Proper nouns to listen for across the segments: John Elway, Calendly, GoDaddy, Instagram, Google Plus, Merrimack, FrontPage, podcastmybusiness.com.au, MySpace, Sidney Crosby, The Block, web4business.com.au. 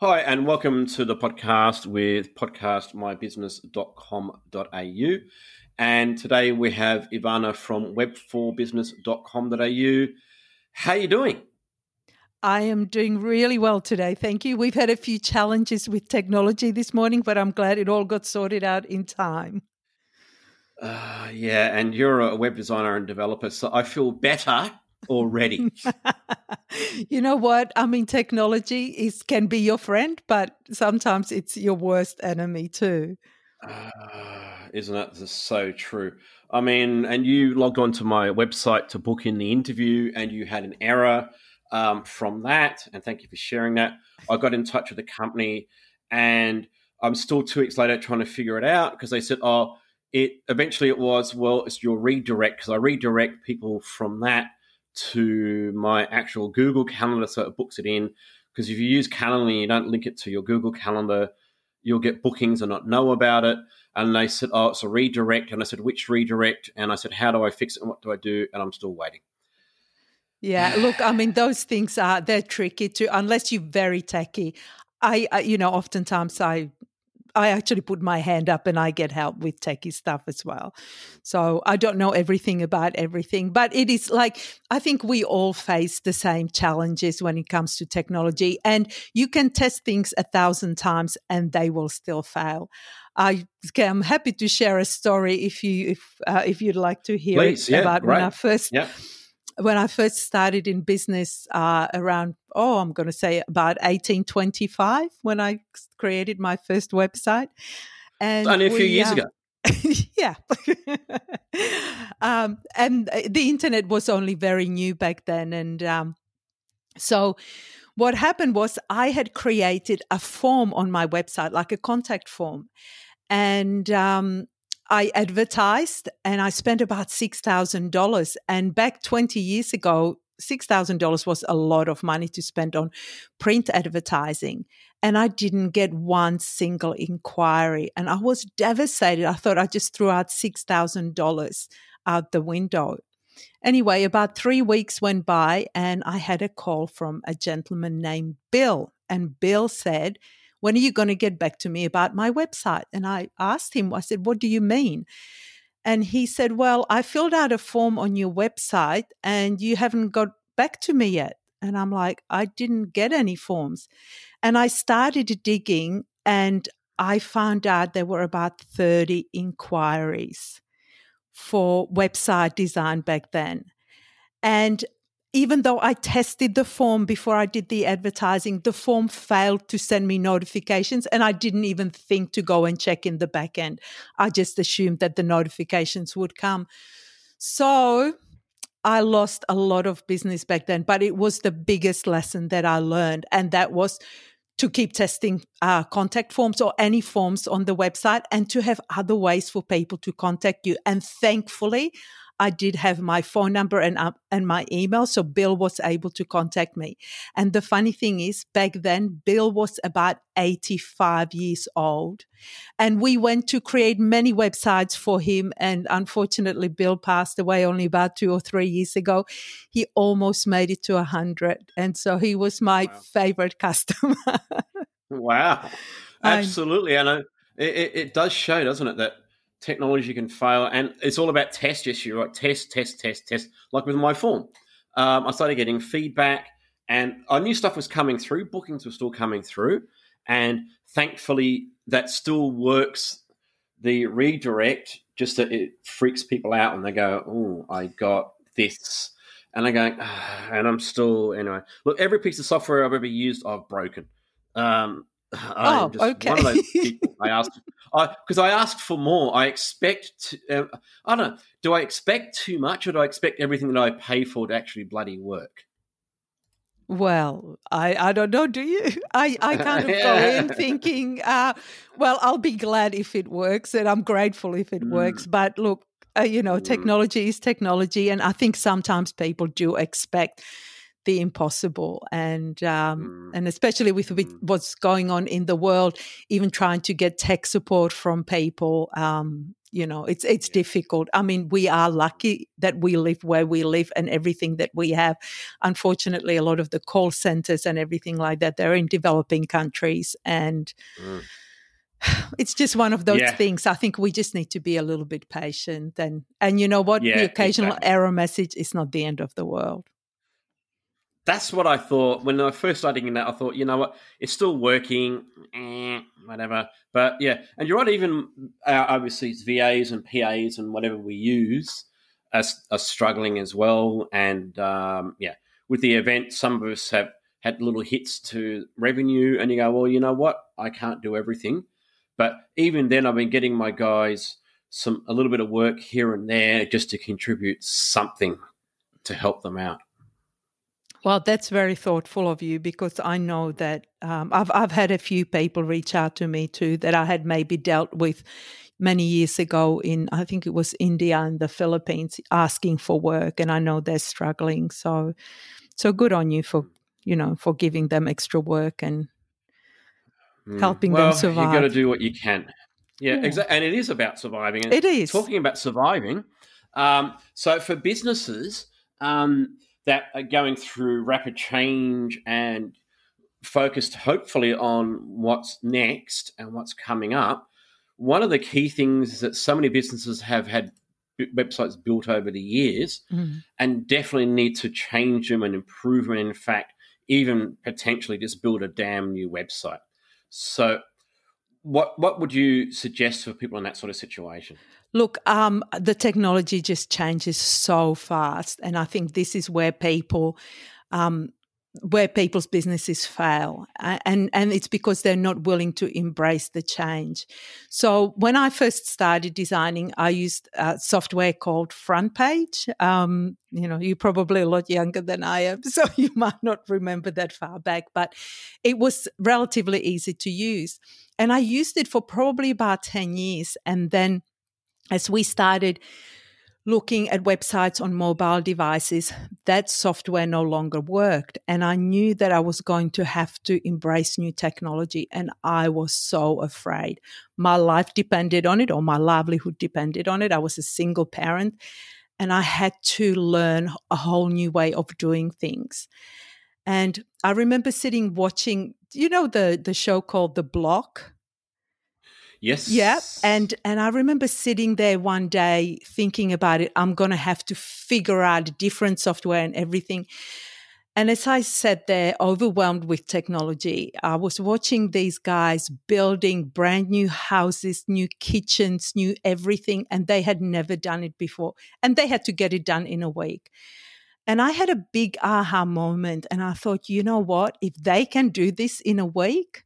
Hi, and welcome to the podcast with podcastmybusiness.com.au. And today we have Ivana from web4business.com.au. How are you doing? I am doing really well today. Thank you. We've had a few challenges with technology this morning, but I'm glad it all got sorted out in time. Yeah, and you're a web designer and developer, so I feel better already. You know what? I mean, technology can be your friend, but sometimes it's your worst enemy too. Isn't it? This is so true. I mean, and you logged onto my website to book in the interview and you had an error from that. And thank you for sharing that. I got in touch with the company and I'm still 2 weeks later trying to figure it out because they said, it's your redirect, because I redirect people from that to my actual Google Calendar, so it books it in. Because if you use Calendly and you don't link it to your Google Calendar, you'll get bookings and not know about it. And they said, it's a redirect. And I said, which redirect? And I said, how do I fix it and what do I do? And I'm still waiting. Yeah, look, I mean, those things they're tricky too, unless you're very techy. I actually put my hand up and I get help with techie stuff as well. So I don't know everything about everything, but it is I think we all face the same challenges when it comes to technology, and you can test things 1,000 times and they will still fail. I'm happy to share a story if you'd like to hear. Please, When I first... Yeah. When I first started in business about 1825, when I created my first website. And only a few years ago. Yeah. And the internet was only very new back then. And so what happened was I had created a form on my website, like a contact form. And I advertised and I spent about $6,000. And back 20 years ago, $6,000 was a lot of money to spend on print advertising. And I didn't get one single inquiry. And I was devastated. I thought I just threw out $6,000 out the window. Anyway, about 3 weeks went by and I had a call from a gentleman named Bill. And Bill said, "When are you going to get back to me about my website?" And I asked him, I said, "What do you mean?" And he said, "Well, I filled out a form on your website and you haven't got back to me yet." And I'm like, I didn't get any forms. And I started digging and I found out there were about 30 inquiries for website design back then. And even though I tested the form before I did the advertising, the form failed to send me notifications, and I didn't even think to go and check in the back end. I just assumed that the notifications would come. So I lost a lot of business back then, but it was the biggest lesson that I learned, and that was to keep testing contact forms or any forms on the website and to have other ways for people to contact you. And thankfully, I did have my phone number and my email, so Bill was able to contact me. And the funny thing is, back then, Bill was about 85 years old. And we went to create many websites for him, and unfortunately, Bill passed away only about 2 or 3 years ago. He almost made it to 100, and so he was my favorite customer. Wow. Absolutely. And it does show, doesn't it, that technology can fail, and it's all about test. Yes, you're right. Test. Like with my form, I started getting feedback, and I knew stuff was coming through. Bookings were still coming through, and thankfully that still works. The redirect, just that it freaks people out, and they go, "Oh, I got this," and I go, and I'm still anyway. Look, every piece of software I've ever used, I've broken. I'm just one of those people. I ask for more. I expect, I don't know, do I expect too much, or do I expect everything that I pay for to actually bloody work? Well, I don't know, do you? I kind of go in thinking, I'll be glad if it works, and I'm grateful if it works. But look, technology is technology, and I think sometimes people do expect the impossible, and especially with what's going on in the world, even trying to get tech support from people you know, it's difficult. I mean, we are lucky that we live where we live and everything that we have. Unfortunately, a lot of the call centers and everything like that, they're in developing countries, and it's just one of those things. I think we just need to be a little bit patient, and you know what? The occasional error message is not the end of the world. That's what I thought when I was first starting in that. I thought, you know what, it's still working, whatever. But yeah, and you're right, even obviously it's VAs and PAs and whatever we use are struggling as well. And with the event, some of us have had little hits to revenue, and you go, well, you know what, I can't do everything. But even then, I've been getting my guys a little bit of work here and there just to contribute something to help them out. Well, that's very thoughtful of you, because I know that I've had a few people reach out to me too that I had maybe dealt with many years ago in, I think it was India and the Philippines, asking for work, and I know they're struggling. So good on you for giving them extra work and helping them survive. You've got to do what you can. Yeah. Exactly. And it is about surviving. And it is. Talking about surviving. So for businesses that are going through rapid change and focused hopefully on what's next and what's coming up, one of the key things is that so many businesses have had websites built over the years and definitely need to change them and improve them. In fact, even potentially just build a damn new website. So what would you suggest for people in that sort of situation? Look, the technology just changes so fast, and I think this is where people's businesses fail, and it's because they're not willing to embrace the change. So when I first started designing, I used software called FrontPage. You're probably a lot younger than I am, so you might not remember that far back, but it was relatively easy to use. And I used it for probably about 10 years. And then as we started looking at websites on mobile devices, that software no longer worked. And I knew that I was going to have to embrace new technology, and I was so afraid. My life depended on it, or my livelihood depended on it. I was a single parent, and I had to learn a whole new way of doing things. And I remember sitting watching, the show called The Block? Yes. Yeah. And I remember sitting there one day thinking about it. I'm going to have to figure out different software and everything. And as I sat there overwhelmed with technology, I was watching these guys building brand new houses, new kitchens, new everything, and they had never done it before. And they had to get it done in a week. And I had a big aha moment, and I thought, you know what? If they can do this in a week,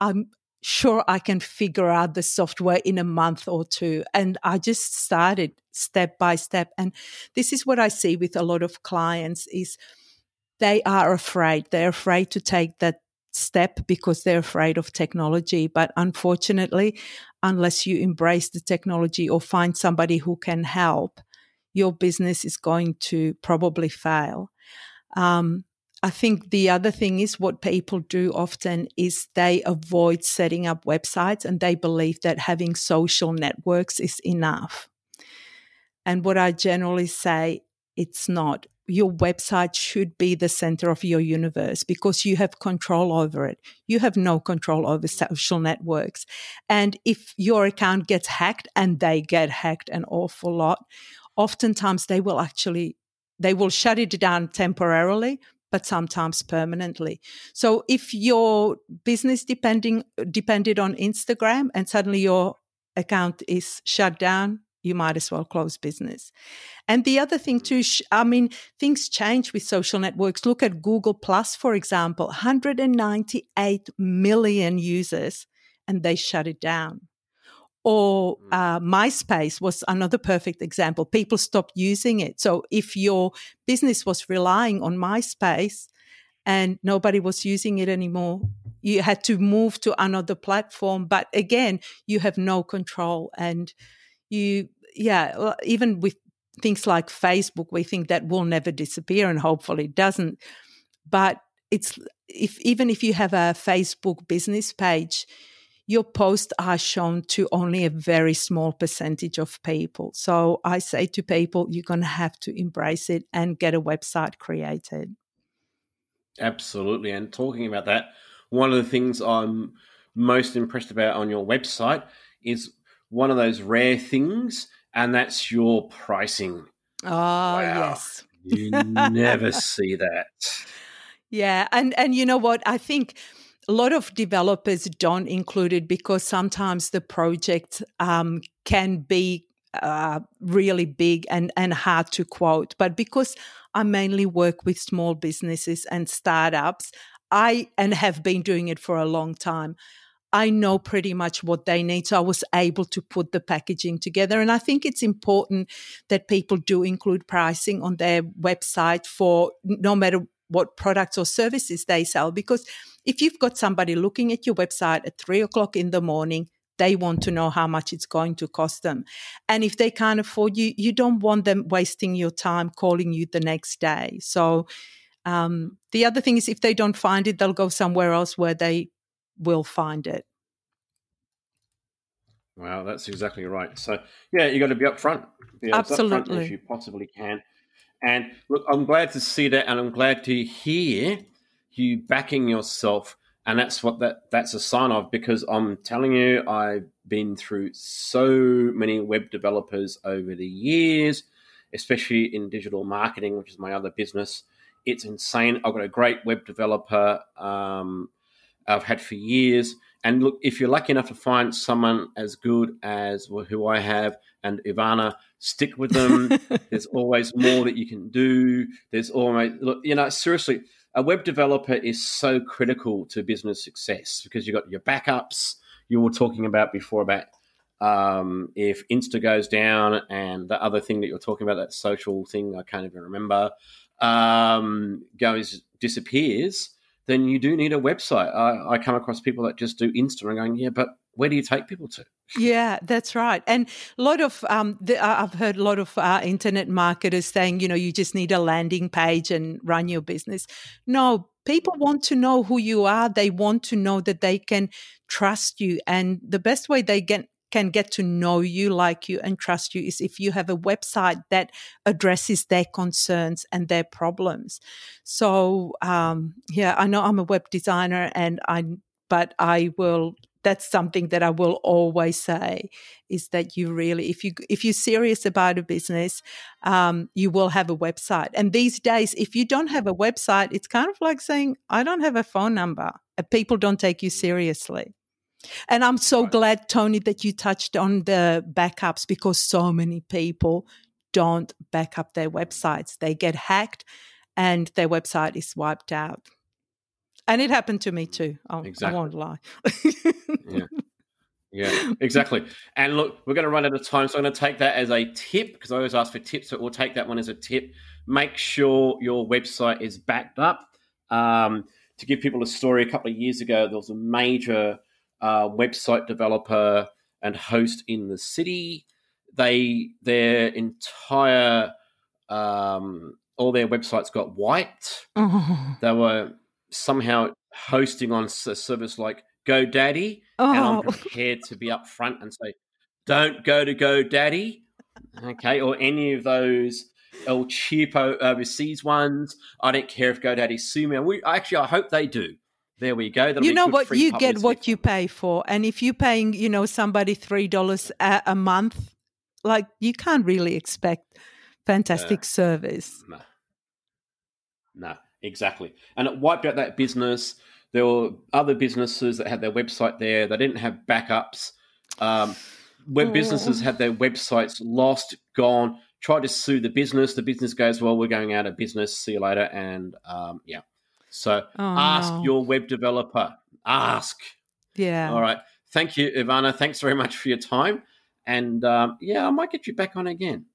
I'm sure I can figure out the software in a month or two. And I just started step by step. And this is what I see with a lot of clients is they are afraid. They're afraid to take that step because they're afraid of technology. But unfortunately, unless you embrace the technology or find somebody who can help, your business is going to probably fail. I think the other thing is what people do often is they avoid setting up websites, and they believe that having social networks is enough. And what I generally say, it's not. Your website should be the center of your universe because you have control over it. You have no control over social networks. And if your account gets hacked, and they get hacked an awful lot, oftentimes they will shut it down temporarily, but sometimes permanently. So if your business depended on Instagram and suddenly your account is shut down, you might as well close business. And the other thing too, things change with social networks. Look at Google Plus, for example, 198 million users, and they shut it down. Or MySpace was another perfect example. People stopped using it. So if your business was relying on MySpace and nobody was using it anymore, you had to move to another platform. But again, you have no control. And even with things like Facebook, we think that will never disappear, and hopefully it doesn't. But if you have a Facebook business page, your posts are shown to only a very small percentage of people. So I say to people, you're going to have to embrace it and get a website created. Absolutely. And talking about that, one of the things I'm most impressed about on your website is one of those rare things, and that's your pricing. Oh, wow. Yes. You never see that. Yeah. And you know what? I think a lot of developers don't include it because sometimes the project can be really big and hard to quote. But because I mainly work with small businesses and startups, and have been doing it for a long time, I know pretty much what they need. So I was able to put the packaging together. And I think it's important that people do include pricing on their website for no matter what products or services they sell, because if you've got somebody looking at your website at 3:00 in the morning, they want to know how much it's going to cost them. And if they can't afford you, you don't want them wasting your time calling you the next day. So the other thing is if they don't find it, they'll go somewhere else where they will find it. Wow, that's exactly right. So, yeah, you got to be upfront. Absolutely. Upfront if you possibly can. And, look, I'm glad to see that and I'm glad to hear you backing yourself, and that's what that's a sign of, because I'm telling you, I've been through so many web developers over the years, especially in digital marketing, which is my other business. It's insane. I've got a great web developer I've had for years. And look, if you're lucky enough to find someone as good as who I have and Ivana, stick with them. There's always more that you can do. There's always, look, you know, seriously, a web developer is so critical to business success because you've got your backups. You were talking about before about if Insta goes down and the other thing that you're talking about, that social thing I can't even remember, disappears, then you do need a website. I come across people that just do Insta and going, yeah, but where do you take people to? Yeah, that's right. And a lot of I've heard a lot of internet marketers saying, you know, you just need a landing page and run your business. No, people want to know who you are. They want to know that they can trust you. And the best way they can get to know you, like you, and trust you is if you have a website that addresses their concerns and their problems. So, yeah, I know I'm a web designer, but I will. That's something that I will always say is that you really, if you're serious about a business, you will have a website. And these days, if you don't have a website, it's kind of like saying, I don't have a phone number. People don't take you seriously. And I'm so glad, Tony, that you touched on the backups because so many people don't back up their websites. They get hacked and their website is wiped out. And it happened to me too. Exactly. I won't lie. Yeah, exactly. And look, we're going to run out of time, so I'm going to take that as a tip because I always ask for tips, so we'll take that one as a tip. Make sure your website is backed up. To give people a story, a couple of years ago, there was a major website developer and host in the city. Their entire all their websites got wiped. Oh. They were somehow hosting on a service like GoDaddy, and I'm prepared to be upfront and say, don't go to GoDaddy, okay, or any of those El Cheapo overseas ones. I don't care if GoDaddy sue me. I hope they do. There we go. That'll, you know what, you get what you pay for. And if you're paying, you know, somebody $3 a month, like you can't really expect fantastic service. No. Exactly. And it wiped out that business. There were other businesses that had their website there. They didn't have backups. Businesses had their websites lost, gone, tried to sue the business. The business goes, well, we're going out of business. See you later. And, yeah. So ask your web developer. Ask. Yeah. All right. Thank you, Ivana. Thanks very much for your time. And, yeah, I might get you back on again.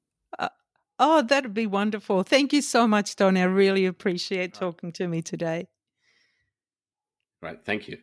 Oh, that would be wonderful. Thank you so much, Tony. I really appreciate talking to me today. Right. Thank you.